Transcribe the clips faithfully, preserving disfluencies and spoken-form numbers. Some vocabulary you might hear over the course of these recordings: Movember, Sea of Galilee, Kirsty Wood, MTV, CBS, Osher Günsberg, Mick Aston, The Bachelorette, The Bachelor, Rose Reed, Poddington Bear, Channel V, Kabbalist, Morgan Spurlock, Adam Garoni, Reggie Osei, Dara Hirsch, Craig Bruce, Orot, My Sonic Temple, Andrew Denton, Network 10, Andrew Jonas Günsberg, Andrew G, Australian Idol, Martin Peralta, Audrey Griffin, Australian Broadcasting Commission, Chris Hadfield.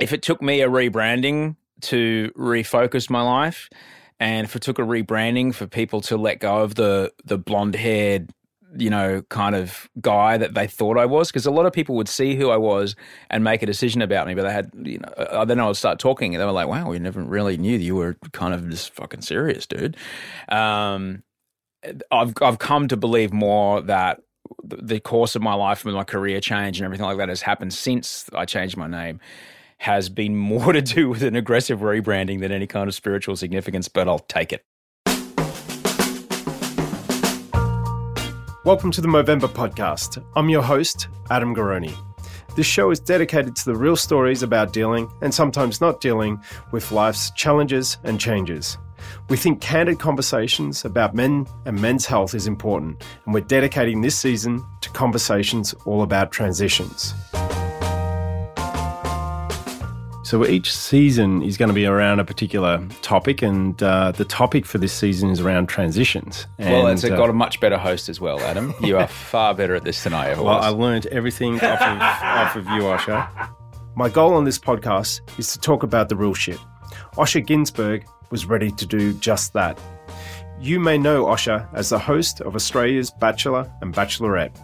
If it took me a rebranding to refocus my life, and if it took a rebranding for people to let go of the the blonde-haired, you know, kind of guy that they thought I was, because a lot of people would see who I was and make a decision about me, but they had, you know, then I would start talking and they were like, wow, we never really knew you were kind of just fucking serious, dude. Um, I've I've come to believe more that the course of my life with my career change and everything like that has happened since I changed my name has been more to do with an aggressive rebranding than any kind of spiritual significance, but I'll take it. Welcome to the Movember podcast. I'm your host, Adam Garoni. This show is dedicated to the real stories about dealing, and sometimes not dealing, with life's challenges and changes. We think candid conversations about men and men's health is important, and we're dedicating this season to conversations all about transitions. So each season is going to be around a particular topic, and uh, the topic for this season is around transitions. And, well, it's uh, got a much better host as well, Adam. You are far better at this than I ever well, was. Well, I learned everything off, of, off of you, Osher. My goal on this podcast is to talk about the real shit. Osher Günsberg was ready to do just that. You may know Osher as the host of Australia's Bachelor and Bachelorette,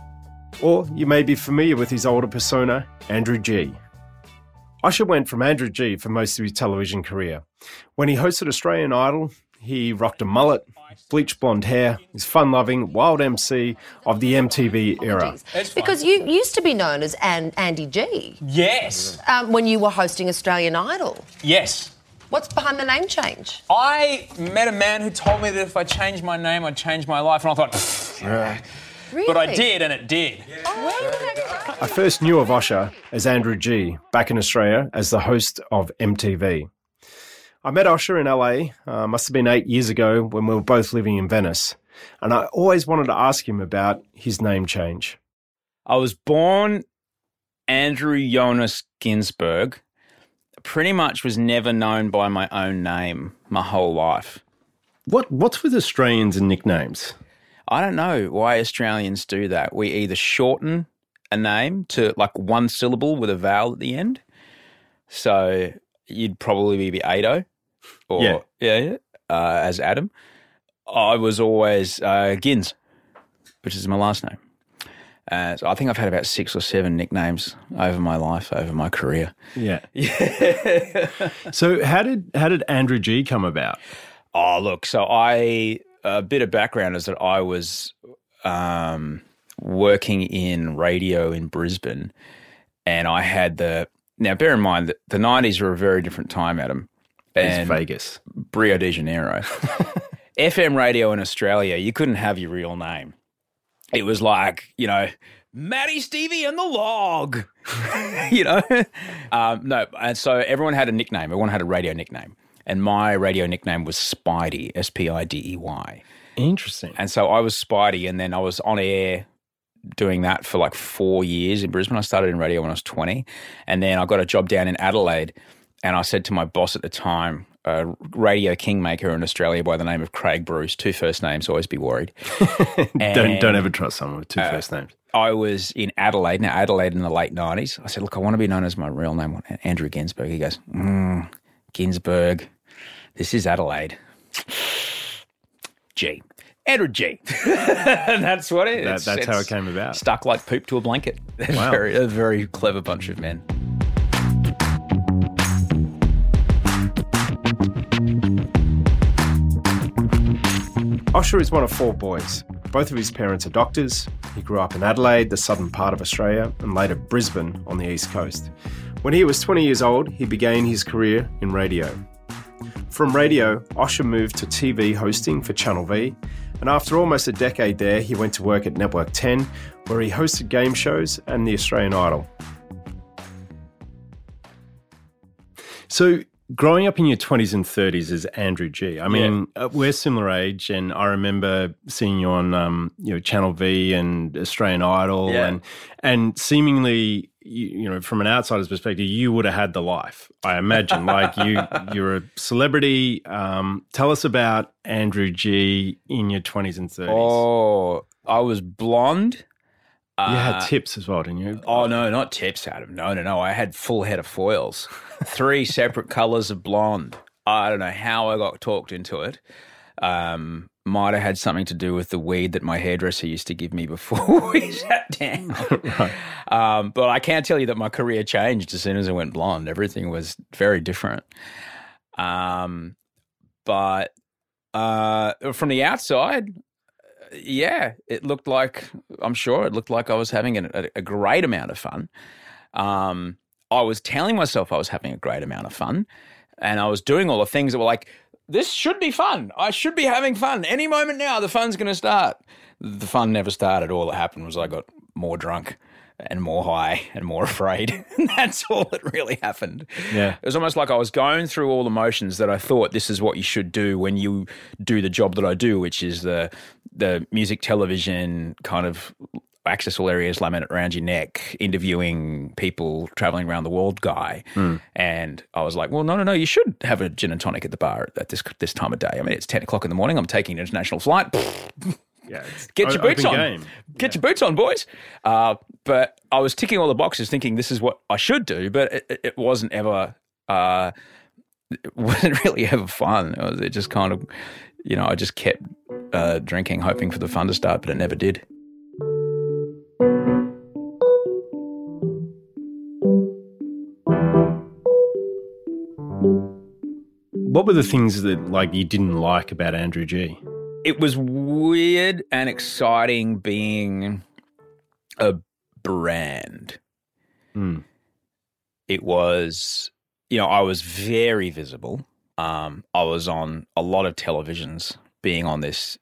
or you may be familiar with his older persona, Andrew G. Osher went from Andrew G for most of his television career. When he hosted Australian Idol, he rocked a mullet, bleached blonde hair, is fun-loving, wild M C of the M T V era. Oh, because you used to be known as An- Andy G. Yes. Um, when you were hosting Australian Idol. Yes. What's behind the name change? I met a man who told me that if I changed my name, I'd change my life, and I thought, yeah. Really? But I did, and it did. Yeah. Oh, I first knew of Osher as Andrew G, back in Australia, as the host of M T V. I met Osher in L A, uh, must have been eight years ago, when we were both living in Venice, and I always wanted to ask him about his name change. I was born Andrew Jonas Günsberg. Pretty much was never known by my own name my whole life. What What's with Australians and nicknames? I don't know why Australians do that. We either shorten a name to like one syllable with a vowel at the end. So you'd probably be Ado or yeah, yeah uh, as Adam. I was always uh, Gins, which is my last name. Uh, so I think I've had about six or seven nicknames over my life, over my career. Yeah. yeah. So how did how did Andrew G come about? Oh, look, so I... A bit of background is that I was um, working in radio in Brisbane, and I had the – now, bear in mind that the nineties were a very different time, Adam. It's Vegas. Rio de Janeiro. F M radio in Australia, you couldn't have your real name. It was like, you know, Matty Stevie and the Log, you know. Um, no, and so everyone had a nickname. Everyone had a radio nickname. And my radio nickname was Spidey, S P I D E Y. Interesting. And so I was Spidey, and then I was on air doing that for like four years in Brisbane. I started in radio when I was twenty, and then I got a job down in Adelaide, and I said to my boss at the time, a radio kingmaker in Australia by the name of Craig Bruce, two first names, always be worried. don't, don't ever trust someone with two uh, first names. I was in Adelaide, now Adelaide in the late nineties. I said, look, I want to be known as my real name, Andrew Günsberg. He goes, mm, Günsberg. This is Adelaide. Gee. energy. That's what it is. That, that's it's how it came about. Stuck like poop to a blanket. Wow. Very, a very clever bunch of men. Osher is one of four boys. Both of his parents are doctors. He grew up in Adelaide, the southern part of Australia, and later Brisbane on the east coast. When he was twenty years old, he began his career in radio. From radio, Osher moved to T V hosting for Channel V, and after almost a decade there, he went to work at Network ten, where he hosted game shows and the Australian Idol. So, growing up in your twenties and thirties as Andrew G. I mean, yeah. We're similar age, and I remember seeing you on, um, you know, Channel V and Australian Idol, yeah. and and seemingly, you, you know, from an outsider's perspective, you would have had the life. I imagine, like you, you're a celebrity. Um, tell us about Andrew G. in your twenties and thirties. Oh, I was blonde. You had tips as well, didn't you? Oh, no, not tips, Adam. No, no, no. I had full head of foils, three separate colours of blonde. I don't know how I got talked into it. Um, might have had something to do with the weed that my hairdresser used to give me before we sat down. Right. Um, but I can tell you that my career changed as soon as I went blonde. Everything was very different. Um, but uh, from the outside... Yeah, it looked like, I'm sure it looked like I was having a, a great amount of fun. Um, I was telling myself I was having a great amount of fun, and I was doing all the things that were like, this should be fun. I should be having fun. Any moment now, the fun's going to start. The fun never started. All that happened was I got more drunk and more high and more afraid. And that's all that really happened. Yeah. It was almost like I was going through all the motions that I thought this is what you should do when you do the job that I do, which is the the music, television, kind of accessible areas, laminate around your neck, interviewing people, travelling around the world guy. Mm. And I was like, well, no, no, no, you should have a gin and tonic at the bar at this this time of day. I mean, it's ten o'clock in the morning. I'm taking an international flight. Yeah, get your boots on. Game. Get yeah. your boots on, boys. Uh, but I was ticking all the boxes thinking this is what I should do, but it, it wasn't ever uh, it wasn't really ever fun. It, was, it just kind of, you know, I just kept uh, drinking, hoping for the fun to start, but it never did. What were the things that, like, you didn't like about Andrew G? It was weird and exciting being a brand. Mm. It was, you know, I was very visible. Um, I was on a lot of televisions being on this.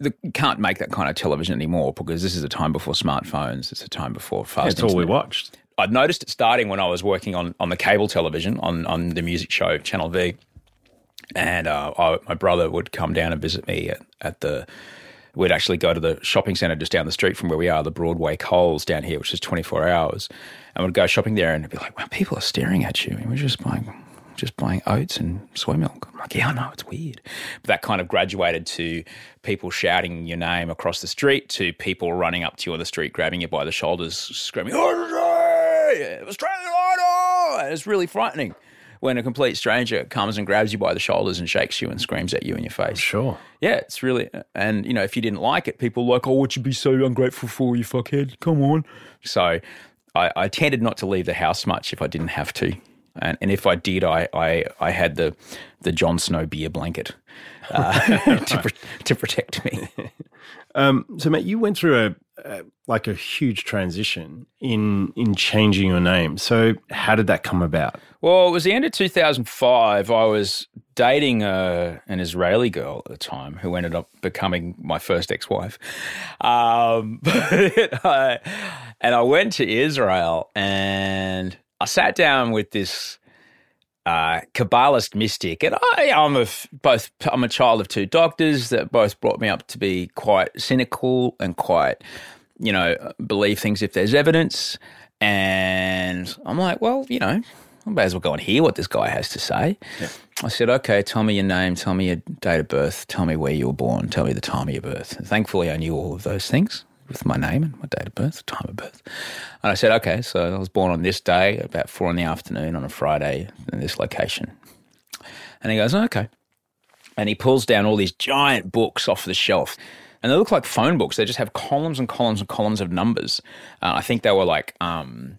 The, you can't make that kind of television anymore because this is a time before smartphones. It's a time before fast internet. That's all we watched. I'd noticed it starting when I was working on, on the cable television, on, on the music show, Channel V. And uh, I, my brother would come down and visit me at, at the – we'd actually go to the shopping centre just down the street from where we are, the Broadway Coles down here, which is twenty-four hours. And we'd go shopping there and it'd be like, wow, people are staring at you. And we're just buying just buying oats and soy milk. I'm like, yeah, I know, it's weird. But that kind of graduated to people shouting your name across the street, to people running up to you on the street, grabbing you by the shoulders, screaming, Australian Idol! And it's really frightening when a complete stranger comes and grabs you by the shoulders and shakes you and screams at you in your face. Sure. Yeah, it's really – and, you know, if you didn't like it, people were like, oh, what you be so ungrateful for, you fuckhead? Come on. So I, I tended not to leave the house much if I didn't have to. And, and if I did, I, I, I had the, the Jon Snow beer blanket uh, to, pro- to protect me. um, so, Matt, you went through a – Uh, like a huge transition in in changing your name. So how did that come about? Well, it was the end of two thousand five. I was dating a, an Israeli girl at the time who ended up becoming my first ex-wife. Um, but I, and I went to Israel and I sat down with this uh, Kabbalist mystic, and I, I'm a both. I'm a child of two doctors that both brought me up to be quite cynical and quite, you know, believe things if there's evidence. And I'm like, well, you know, I may as well go and hear what this guy has to say. Yeah. I said, okay, tell me your name, tell me your date of birth, tell me where you were born, tell me the time of your birth. And thankfully, I knew all of those things with my name and my date of birth, time of birth. And I said, okay, so I was born on this day, about four in the afternoon on a Friday in this location. And he goes, okay. And he pulls down all these giant books off the shelf. and they look like phone books. They just have columns and columns and columns of numbers. Uh, I think they were like um,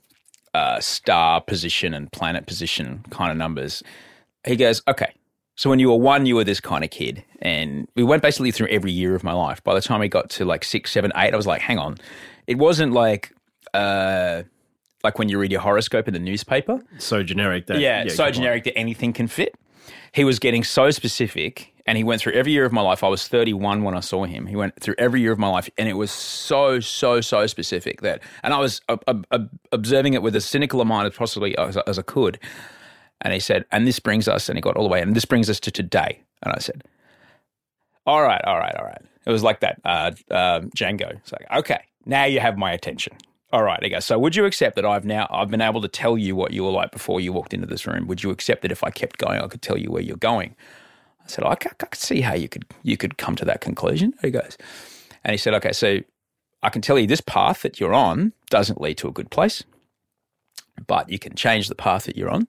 uh, star position and planet position kind of numbers. He goes, okay, so when you were one, you were this kind of kid. And we went basically through every year of my life. By the time we got to like six, seven, eight, I was like, hang on. It wasn't like... Uh, like when you read your horoscope in the newspaper. So generic that... Yeah, yeah so generic on. That anything can fit. He was getting so specific, and he went through every year of my life. I was thirty-one when I saw him. He went through every year of my life, and it was so, so, so specific that... And I was uh, uh, observing it with as cynical a mind as possibly as, as I could. And he said, and this brings us... And he got all the way, and this brings us to today. And I said, all right, all right, all right. It was like that, uh, uh, Django. It's like, okay, now you have my attention. All right, there you go. So would you accept that I've now, I've been able to tell you what you were like before you walked into this room? Would you accept that if I kept going, I could tell you where you're going? I said, oh, I, I could see how you could you could come to that conclusion. He goes, and he said, okay, so I can tell you this path that you're on doesn't lead to a good place, but you can change the path that you're on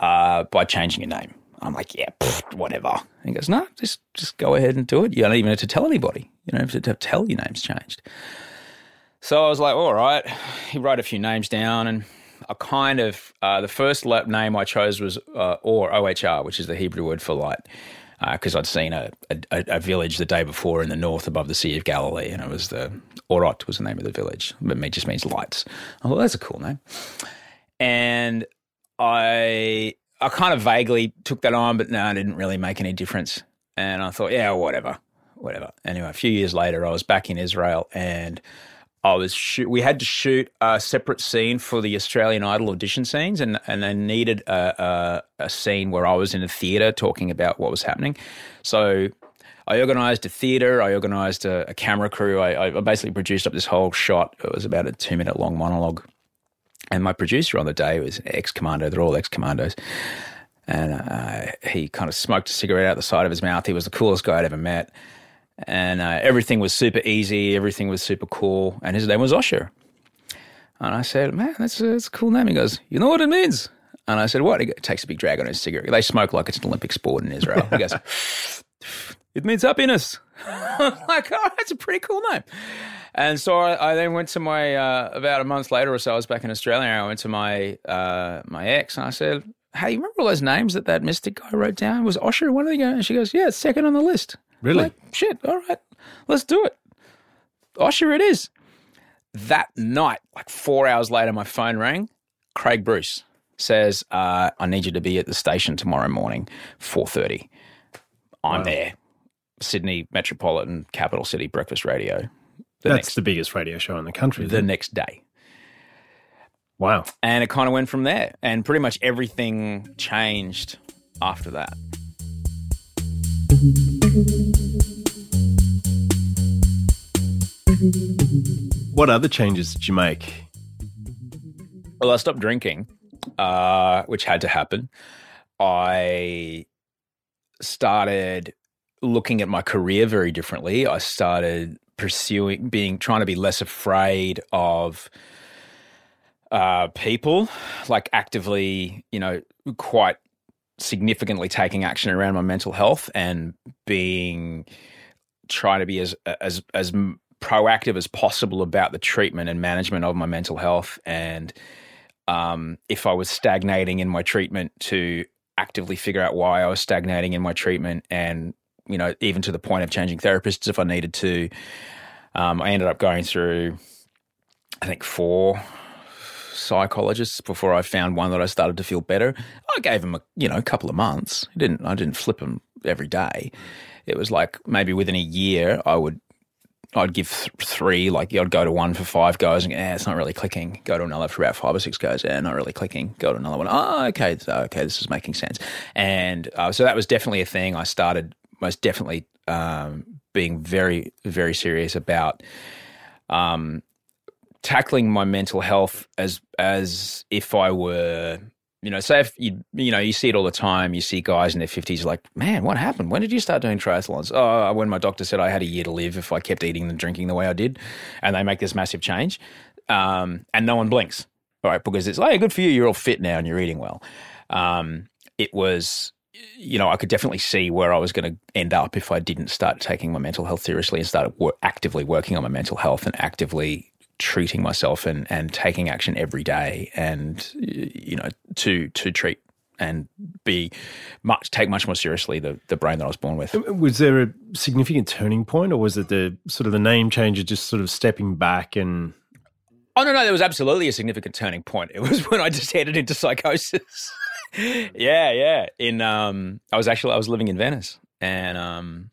uh, by changing your name. I'm like, yeah, pfft, whatever. And he goes, no, just just go ahead and do it. You don't even have to tell anybody. You don't have to tell your name's changed. So I was like, all right. He wrote a few names down, and I kind of uh, – the first lap name I chose was uh, Or, O H R, which is the Hebrew word for light, because uh, I'd seen a, a, a village the day before in the north above the Sea of Galilee, and it was the – Orot was the name of the village, but it just means lights. I thought, that's a cool name. And I I kind of vaguely took that on, but no, it didn't really make any difference. And I thought, yeah, whatever, whatever. Anyway, a few years later, I was back in Israel, and – I was shoot, we had to shoot a separate scene for the Australian Idol audition scenes, and, and they needed a, a, a scene where I was in a theatre talking about what was happening. So I organised a theatre, I organised a, a camera crew, I, I basically produced up this whole shot. It was about a two-minute long monologue. And my producer on the day was an ex-commando, they're all ex-commandos, and uh, he kind of smoked a cigarette out the side of his mouth. He was the coolest guy I'd ever met. And uh, everything was super easy. Everything was super cool. And his name was Osher. And I said, man, that's a, that's a cool name. He goes, you know what it means? And I said, what? He takes a big drag on his cigarette. They smoke like it's an Olympic sport in Israel. He goes, it means happiness. I'm like, oh, that's a pretty cool name. And so I, I then went to my, uh, about a month later or so, I was back in Australia, and I went to my uh, my ex, and I said, hey, you remember all those names that that mystic guy wrote down? Was Osher one of them? And she goes, yeah, it's second on the list. Really? Like, shit, all right, let's do it. Osher it is. That night, like four hours later, my phone rang. Craig Bruce says, uh, I need you to be at the station tomorrow morning, four thirty. I'm wow. there. Sydney Metropolitan Capital City Breakfast Radio. The That's next, the biggest radio show in the country. The next day. Wow. And it kind of went from there. And pretty much everything changed after that. What other changes did you make? Well, I stopped drinking, uh, which had to happen. I started looking at my career very differently. I started pursuing, being, trying to be less afraid of uh, people, like actively, you know, quite significantly taking action around my mental health and being trying to be as as as proactive as possible about the treatment and management of my mental health, and um, if I was stagnating in my treatment, to actively figure out why I was stagnating in my treatment, and you know, even to the point of changing therapists if I needed to. Um, I ended up going through, I think, four psychologists before I found one that I started to feel better. I gave him a you know a couple of months. I didn't I didn't flip him every day. It was like maybe within a year I would I'd give th- three like I'd go to one for five goes and eh, it's not really clicking. Go to another for about five or six goes. Eh, not really clicking. Go to another one. Oh, okay, so, okay, this is making sense. And uh, so that was definitely a thing. I started most definitely um, being very very serious about. Um, tackling my mental health as as if I were, you know, say if you, you know, you see it all the time, you see guys in their fifties like, man, what happened? When did you start doing triathlons? Oh, when my doctor said I had a year to live if I kept eating and drinking the way I did, and they make this massive change um, and no one blinks, right? Because it's like, hey, good for you, you're all fit now and you're eating well. Um, it was you know, I could definitely see where I was going to end up if I didn't start taking my mental health seriously and started wor- actively working on my mental health and actively treating myself and, and taking action every day, and, you know, to to treat and be much take much more seriously the, the brain that I was born with. Was there a significant turning point, or was it the sort of the name change of just sort of stepping back and... Oh, no, no, there was absolutely a significant turning point. It was when I just headed into psychosis. yeah, yeah. In um, I was actually I was living in Venice, and um,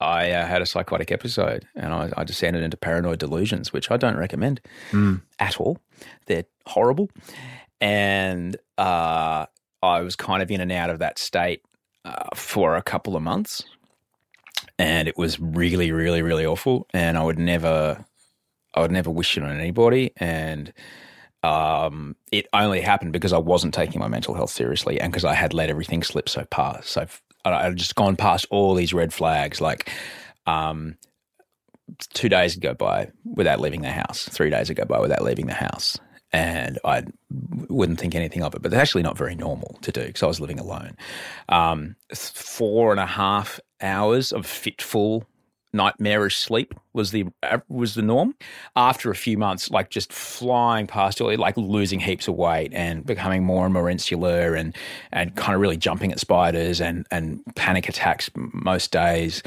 I uh, had a psychotic episode, and I, I descended into paranoid delusions, which I don't recommend mm. at all. They're horrible, and uh, I was kind of in and out of that state uh, for a couple of months, and it was really, really, really awful. And I would never, I would never wish it on anybody, and. Um, it only happened because I wasn't taking my mental health seriously, and because I had let everything slip so past. So I'd just gone past all these red flags. Like um, two days go by without leaving the house, three days go by without leaving the house, and I wouldn't think anything of it. But it's actually not very normal to do because I was living alone. Um, four and a half hours of fitful nightmarish sleep was the was the norm. After a few months, like just flying past it, like losing heaps of weight and becoming more and more insular, and and kind of really jumping at spiders and and panic attacks most days.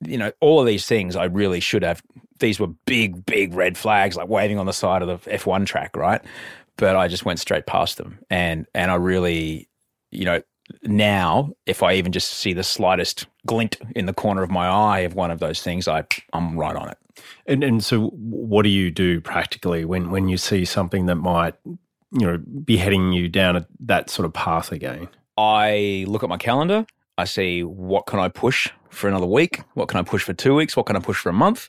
You know, all of these things I really should have. These were big, big red flags, like waving on the side of the F one track, right? But I just went straight past them, and and I really, you know. Now, if I even just see the slightest glint in the corner of my eye of one of those things, I, I'm right on it. And and so what do you do practically when, when you see something that might, you know, be heading you down that sort of path again? I look at my calendar. I see what can I push for another week? What can I push for two weeks? What can I push for a month?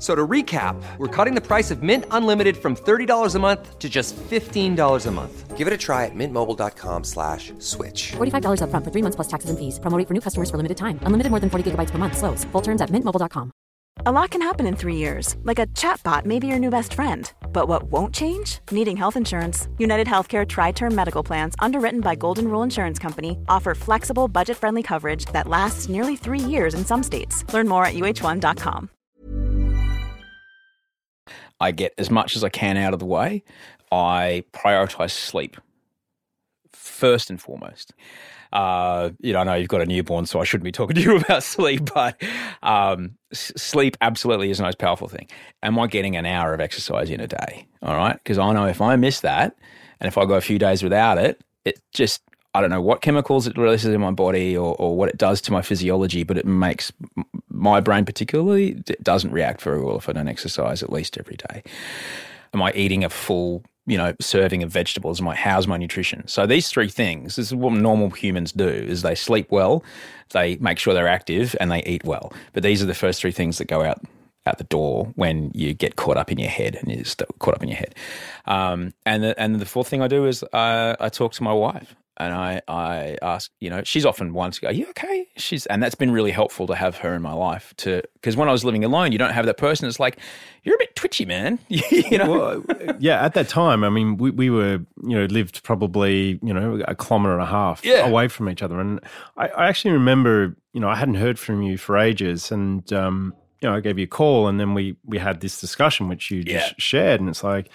So to recap, we're cutting the price of Mint Unlimited from thirty dollars a month to just fifteen dollars a month. Give it a try at mintmobile.com slash switch. forty-five dollars up front for three months plus taxes and fees. Promo rate for new customers for limited time. Unlimited more than forty gigabytes per month. Slows full terms at mint mobile dot com. A lot can happen in three years. Like a chatbot may be your new best friend. But what won't change? Needing health insurance. United Healthcare Tri-Term Medical Plans, underwritten by Golden Rule Insurance Company, offer flexible, budget-friendly coverage that lasts nearly three years in some states. Learn more at u h one dot com. I get as much as I can out of the way. I prioritise sleep first and foremost. Uh, you know, I know you've got a newborn, so I shouldn't be talking to you about sleep, but um, s- sleep absolutely is the most powerful thing. Am I getting an hour of exercise in a day? All right? Because I know if I miss that, and if I go a few days without it, it just, I don't know what chemicals it releases in my body, or, or what it does to my physiology, but it makes my brain particularly it doesn't react very well if I don't exercise at least every day. Am I eating a full, you know, serving of vegetables? Am I, how's my nutrition? So these three things, this is what normal humans do, is they sleep well, they make sure they're active, and they eat well. But these are the first three things that go out out the door when you get caught up in your head, and you're just caught up in your head. Um, and, the, and the fourth thing I do is uh, I talk to my wife. And I, I ask, you know, she's often one to go, are you okay? She's, and that's been really helpful to have her in my life to, because when I was living alone, you don't have that person. It's like, you're a bit twitchy, man. You know? Well, yeah. At that time, I mean, we, we were, you know, lived probably, you know, a kilometre and a half yeah. away from each other. And I, I actually remember, you know, I hadn't heard from you for ages, and, um, you know, I gave you a call, and then we, we had this discussion, which you yeah. just shared. And it's like,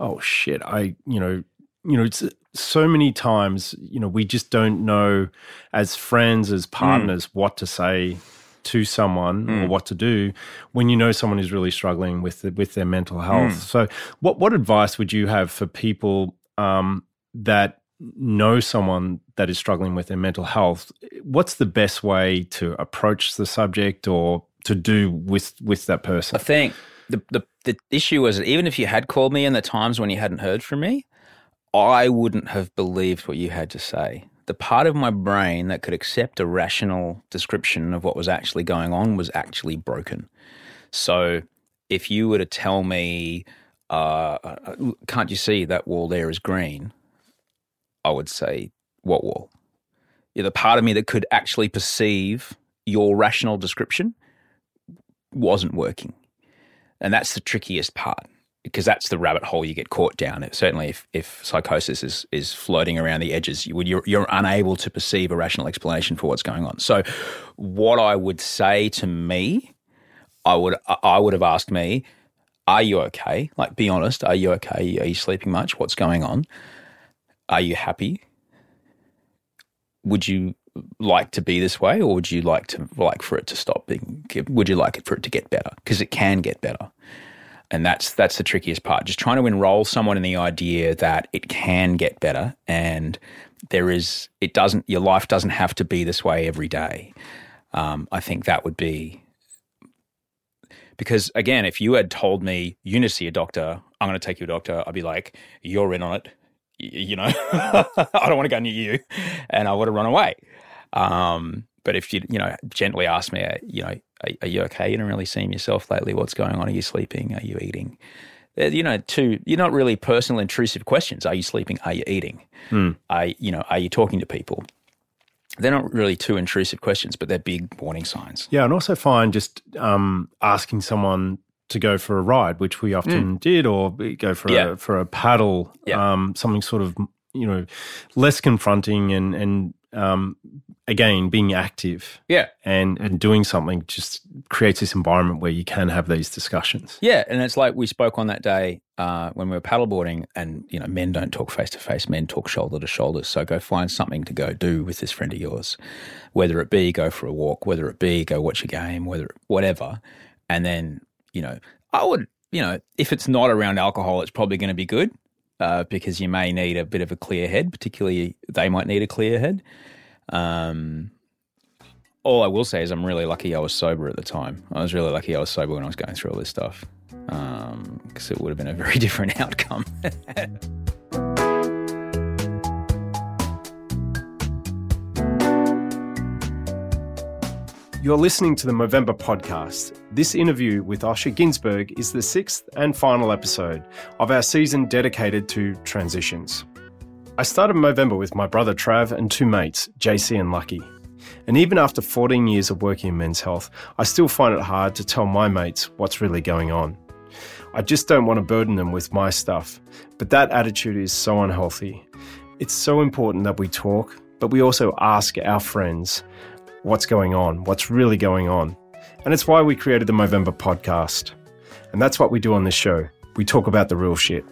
oh shit, I, you know, you know, it's, so many times, you know, we just don't know as friends, as partners, mm. what to say to someone mm. or what to do when you know someone is really struggling with the, with their mental health. Mm. So what what advice would you have for people um, that know someone that is struggling with their mental health, what's the best way to approach the subject or to do with, with that person? I think the, the the issue was that even if you had called me in the times when you hadn't heard from me, I wouldn't have believed what you had to say. The part of my brain that could accept a rational description of what was actually going on was actually broken. So if you were to tell me, uh, can't you see that wall there is green? I would say, what wall? Yeah, the part of me that could actually perceive your rational description wasn't working. And that's the trickiest part, because that's the rabbit hole you get caught down. It, certainly if, if psychosis is is floating around the edges, you would, you're, you're unable to perceive a rational explanation for what's going on. So what I would say to me, I would I would have asked me, are you okay? Like, be honest, are you okay? Are you sleeping much? What's going on? Are you happy? Would you like to be this way, or would you like to like for it to stop being, would you like it for it to get better? Because it can get better. And that's that's the trickiest part, just trying to enroll someone in the idea that it can get better and there is, it doesn't, your life doesn't have to be this way every day. Um, I think that would be, because again, if you had told me, you need to see a doctor, I'm going to take you to a doctor, I'd be like, you're in on it, you know, I don't want to go near you, and I would have run away. Um, but if you, you know, gently ask me, you know, are, are you okay? You don't really seem yourself lately. What's going on? Are you sleeping? Are you eating? You know, two, you're not really personal intrusive questions. Are you sleeping? Are you eating? Hmm. Are, you know, are you talking to people? They're not really too intrusive questions, but they're big warning signs. Yeah, and also find just um, asking someone to go for a ride, which we often mm. did, or go for yeah. a for a paddle, yeah. um, something sort of, you know, less confronting and and um, again, being active, yeah, and and doing something just creates this environment where you can have these discussions. Yeah, and it's like we spoke on that day uh, when we were paddleboarding, and you know, men don't talk face to face; men talk shoulder to shoulder. So go find something to go do with this friend of yours, whether it be go for a walk, whether it be go watch a game, whether whatever, and then. You know, I would, you know, if it's not around alcohol, it's probably going to be good uh, because you may need a bit of a clear head, particularly they might need a clear head. Um, all I will say is I'm really lucky I was sober at the time. I was really lucky I was sober when I was going through all this stuff because um, it would have been a very different outcome. You're listening to the Movember podcast. This interview with Osher Günsberg is the sixth and final episode of our season dedicated to transitions. I started Movember with my brother Trav and two mates, J C and Lucky. And even after fourteen years of working in men's health, I still find it hard to tell my mates what's really going on. I just don't want to burden them with my stuff, but that attitude is so unhealthy. It's so important that we talk, but we also ask our friends what's going on, what's really going on. And it's why we created the Movember podcast. And that's what we do on this show. We talk about the real shit.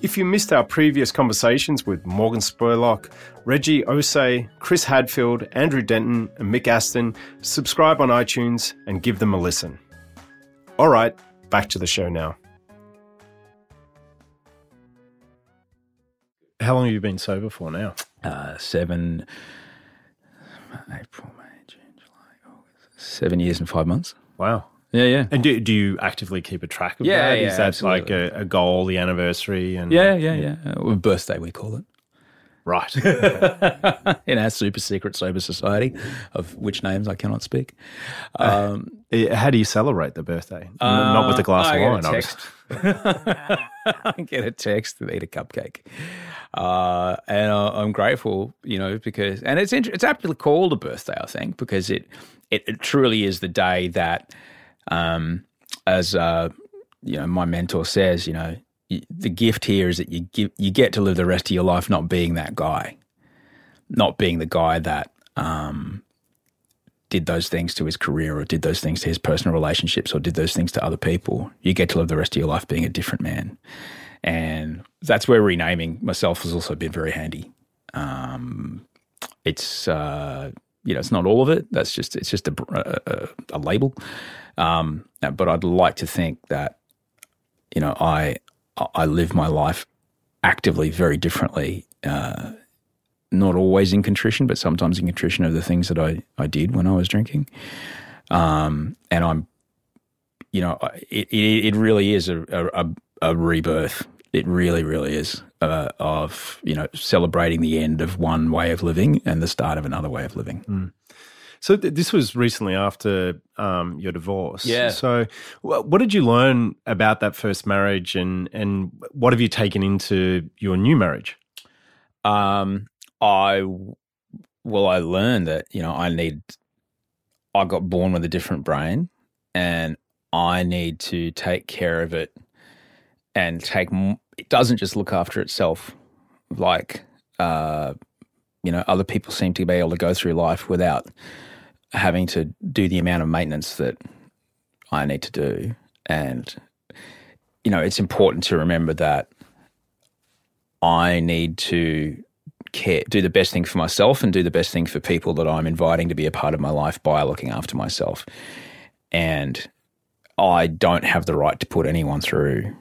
If you missed our previous conversations with Morgan Spurlock, Reggie Osei, Chris Hadfield, Andrew Denton, and Mick Aston, subscribe on iTunes and give them a listen. All right, back to the show now. How long have you been sober for now? Uh, seven... April, May, June, July, August. Seven years and five months. Wow. Yeah, yeah. And do, do you actively keep a track of yeah, that? Yeah, Is that absolutely. like a, a goal, the anniversary? And Yeah, yeah, yeah. yeah. Uh, birthday, we call it. Right. In our super secret sober society, of which names I cannot speak. Um, uh, how do you celebrate the birthday? Uh, Not with a glass I of wine, obviously. I get a text and eat a cupcake. Uh, and I, I'm grateful, you know, because, and it's it's aptly called a birthday, I think, because it, it, it truly is the day that, um, as, uh, you know, my mentor says, you know, you, the gift here is that you give, you get to live the rest of your life not being that guy, not being the guy that um, did those things to his career or did those things to his personal relationships or did those things to other people. You get to live the rest of your life being a different man. And that's where renaming myself has also been very handy. Um, it's, uh, you know, it's not all of it. That's just, it's just a, a, a label. Um, but I'd like to think that, you know, I, I live my life actively very differently, uh, not always in contrition, but sometimes in contrition of the things that I, I did when I was drinking. Um, and I'm, you know, it, it, it really is a, a, a rebirth. It really, really is uh, of, you know, celebrating the end of one way of living and the start of another way of living. Mm. So th- this was recently after um, your divorce. Yeah. So w- what did you learn about that first marriage, and, and what have you taken into your new marriage? Um, I, well, I learned that, you know, I need, I got born with a different brain and I need to take care of it and take, it doesn't just look after itself like, uh, you know, other people seem to be able to go through life without having to do the amount of maintenance that I need to do. And, you know, it's important to remember that I need to care, do the best thing for myself and do the best thing for people that I'm inviting to be a part of my life by looking after myself. And I don't have the right to put anyone through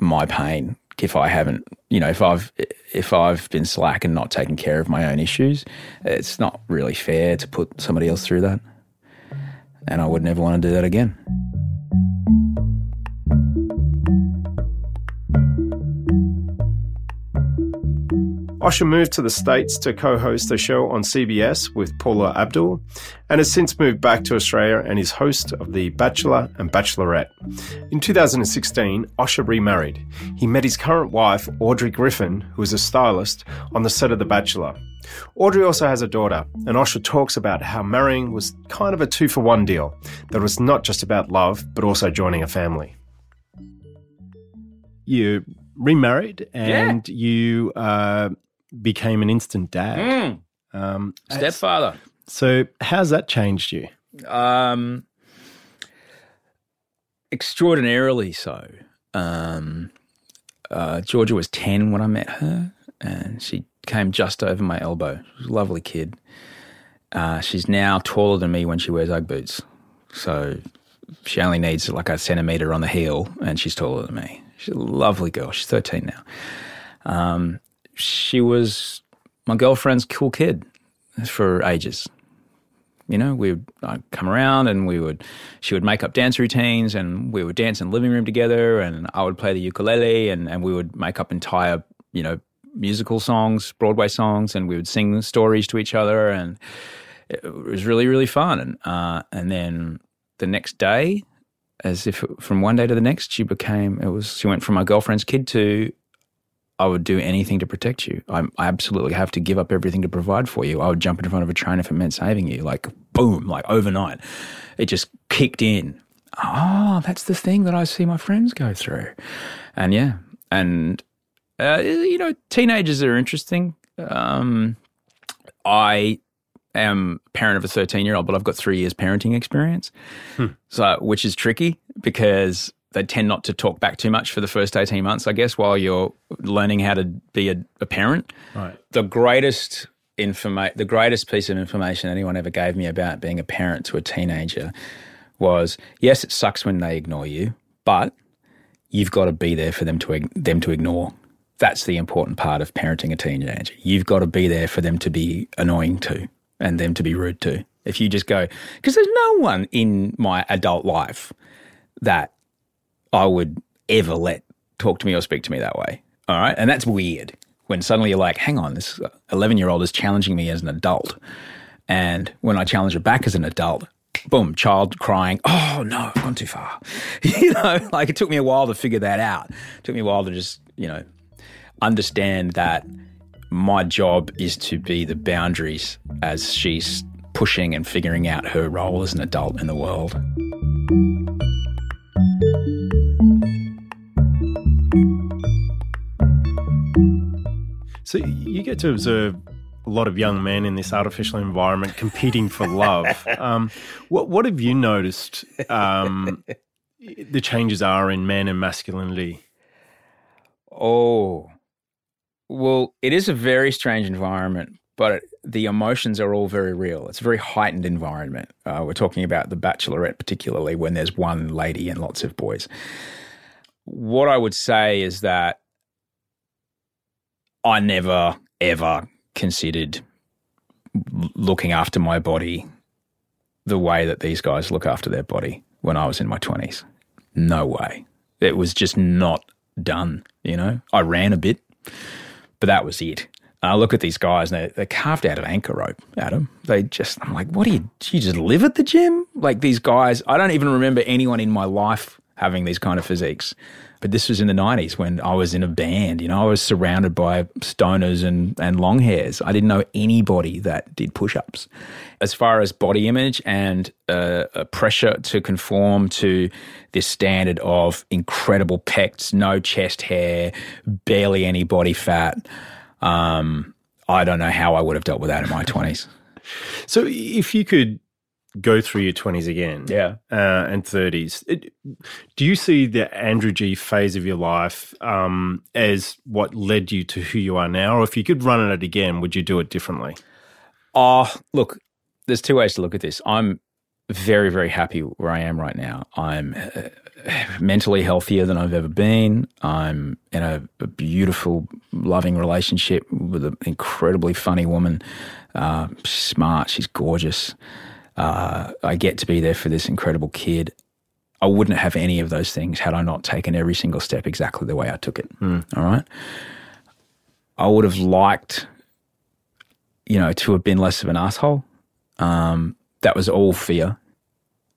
my pain if I haven't, you know, if I've if I've been slack and not taking care of my own issues. It's not really fair to put somebody else through that. And I would never want to do that again. Osher moved to the States to co-host a show on C B S with Paula Abdul and has since moved back to Australia and is host of The Bachelor and Bachelorette. In two thousand sixteen, Osher remarried. He met his current wife, Audrey Griffin, who is a stylist, on the set of The Bachelor. Audrey also has a daughter, and Osher talks about how marrying was kind of a two-for-one deal, that was not just about love, but also joining a family. You remarried and yeah. you... Uh, became an instant dad. Mm. Um, Stepfather. So how's that changed you? Um, extraordinarily so. Um, uh, Georgia was ten when I met her, and she came just over my elbow. She was a lovely kid. Uh, she's now taller than me when she wears Ugg boots. So she only needs like a centimetre on the heel, and she's taller than me. She's a lovely girl. She's thirteen now. Um, She was my girlfriend's cool kid for ages. You know, we would I'd come around and we would, she would make up dance routines and we would dance in the living room together, and I would play the ukulele, and, and we would make up entire, you know, musical songs, Broadway songs, and we would sing stories to each other, and it was really, really fun. And, uh, and then the next day, as if from one day to the next, she became, it was, she went from my girlfriend's kid to, I would do anything to protect you. I, I absolutely have to give up everything to provide for you. I would jump in front of a train if it meant saving you. Like, boom, like overnight. It just kicked in. Oh, that's the thing that I see my friends go through. And, yeah, and, uh, you know, teenagers are interesting. Um, I am parent of a thirteen-year-old, but I've got three years parenting experience, hmm. so which is tricky because – they tend not to talk back too much for the first eighteen months, I guess, while you're learning how to be a, a parent. Right. The greatest informa- the greatest piece of information anyone ever gave me about being a parent to a teenager was, yes, it sucks when they ignore you, but you've got to be there for them to them to ignore. That's the important part of parenting a teenager. You've got to be there for them to be annoying to and them to be rude to. If you just go, because there's no one in my adult life that I would ever let talk to me or speak to me that way, all right? And that's weird when suddenly you're like, hang on, this eleven-year-old is challenging me as an adult. And when I challenge her back as an adult, boom, child crying, oh, no, I've gone too far. You know, like it took me a while to figure that out. It took me a while to just, you know, understand that my job is to be the boundaries as she's pushing and figuring out her role as an adult in the world. So you get to observe a lot of young men in this artificial environment competing for love. Um, what, what have you noticed um, the changes are in men and masculinity? Oh, well, it is a very strange environment, but it, the emotions are all very real. It's a very heightened environment. Uh, we're talking about The Bachelorette particularly, when there's one lady and lots of boys. What I would say is that I never, ever considered looking after my body the way that these guys look after their body when I was in my twenties. No way. It was just not done, you know. I ran a bit, but that was it. And I look at these guys and they're, they're carved out of anchor rope, Adam. They just, I'm like, what do you, do you just live at the gym? Like these guys, I don't even remember anyone in my life having these kind of physiques. But this was in the nineties when I was in a band, you know, I was surrounded by stoners and, and long hairs. I didn't know anybody that did push-ups. As far as body image and uh, a pressure to conform to this standard of incredible pecs, no chest hair, barely any body fat, um, I don't know how I would have dealt with that in my twenties. So if you could go through your twenties again, yeah, uh, and thirties. It, do you see the Andrew G phase of your life um, as what led you to who you are now? Or if you could run it again, would you do it differently? Oh, uh, look, there's two ways to look at this. I'm very, very happy where I am right now. I'm uh, mentally healthier than I've ever been. I'm in a, a beautiful, loving relationship with an incredibly funny woman. Uh, smart, she's gorgeous. Uh, I get to be there for this incredible kid. I wouldn't have any of those things had I not taken every single step exactly the way I took it, mm. all right? I would have liked, you know, to have been less of an asshole. Um, that was all fear,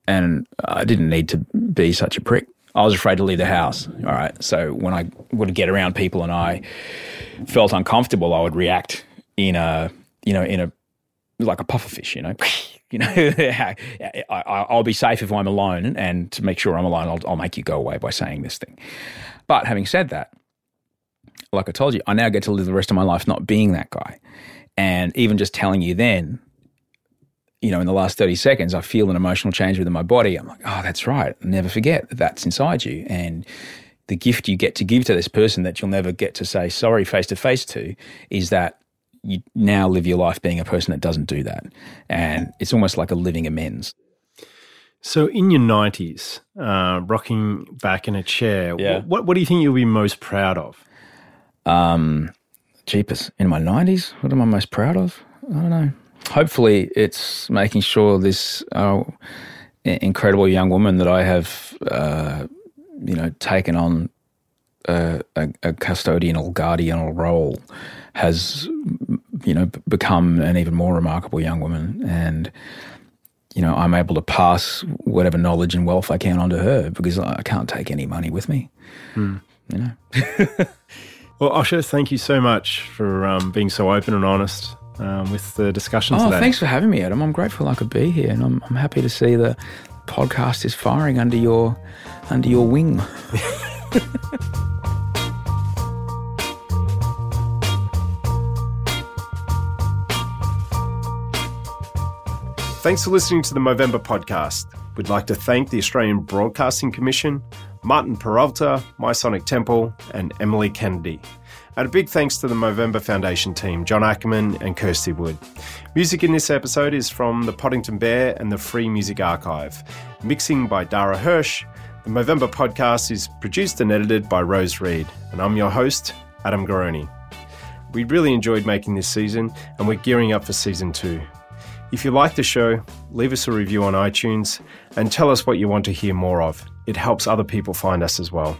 and I didn't need to be such a prick. I was afraid to leave the house, all right? So when I would get around people and I felt uncomfortable, I would react in a, you know, in a, like a pufferfish, you know? You know, I, I'll be safe if I'm alone, and to make sure I'm alone, I'll, I'll make you go away by saying this thing. But having said that, like I told you, I now get to live the rest of my life not being that guy. And even just telling you then, you know, in the last thirty seconds, I feel an emotional change within my body. I'm like, oh, that's right. I'll never forget that that's inside you. And the gift you get to give to this person that you'll never get to say sorry face to face to is that you now live your life being a person that doesn't do that. And it's almost like a living amends. So in your nineties, uh, rocking back in a chair, yeah. what, what what do you think you'll be most proud of? Um, Jeepers, in my nineties, what am I most proud of? I don't know. Hopefully it's making sure this uh, incredible young woman that I have, uh, you know, taken on a, a, a custodial, guardianal role has, you know, b- become an even more remarkable young woman. And, you know, I'm able to pass whatever knowledge and wealth I can onto her because I can't take any money with me, mm. you know. Well, Osher, thank you so much for um, being so open and honest um, with the discussion oh, today. Oh, thanks for having me, Adam. I'm grateful I could be here, and I'm, I'm happy to see the podcast is firing under your under your wing. Thanks for listening to the Movember podcast. We'd like to thank the Australian Broadcasting Commission, Martin Peralta, My Sonic Temple, and Emily Kennedy. And a big thanks to the Movember Foundation team, John Ackerman and Kirsty Wood. Music in this episode is from the Poddington Bear and the Free Music Archive. Mixing by Dara Hirsch. The Movember podcast is produced and edited by Rose Reed. And I'm your host, Adam Garoni. We really enjoyed making this season, and we're gearing up for season two. If you like the show, leave us a review on iTunes and tell us what you want to hear more of. It helps other people find us as well.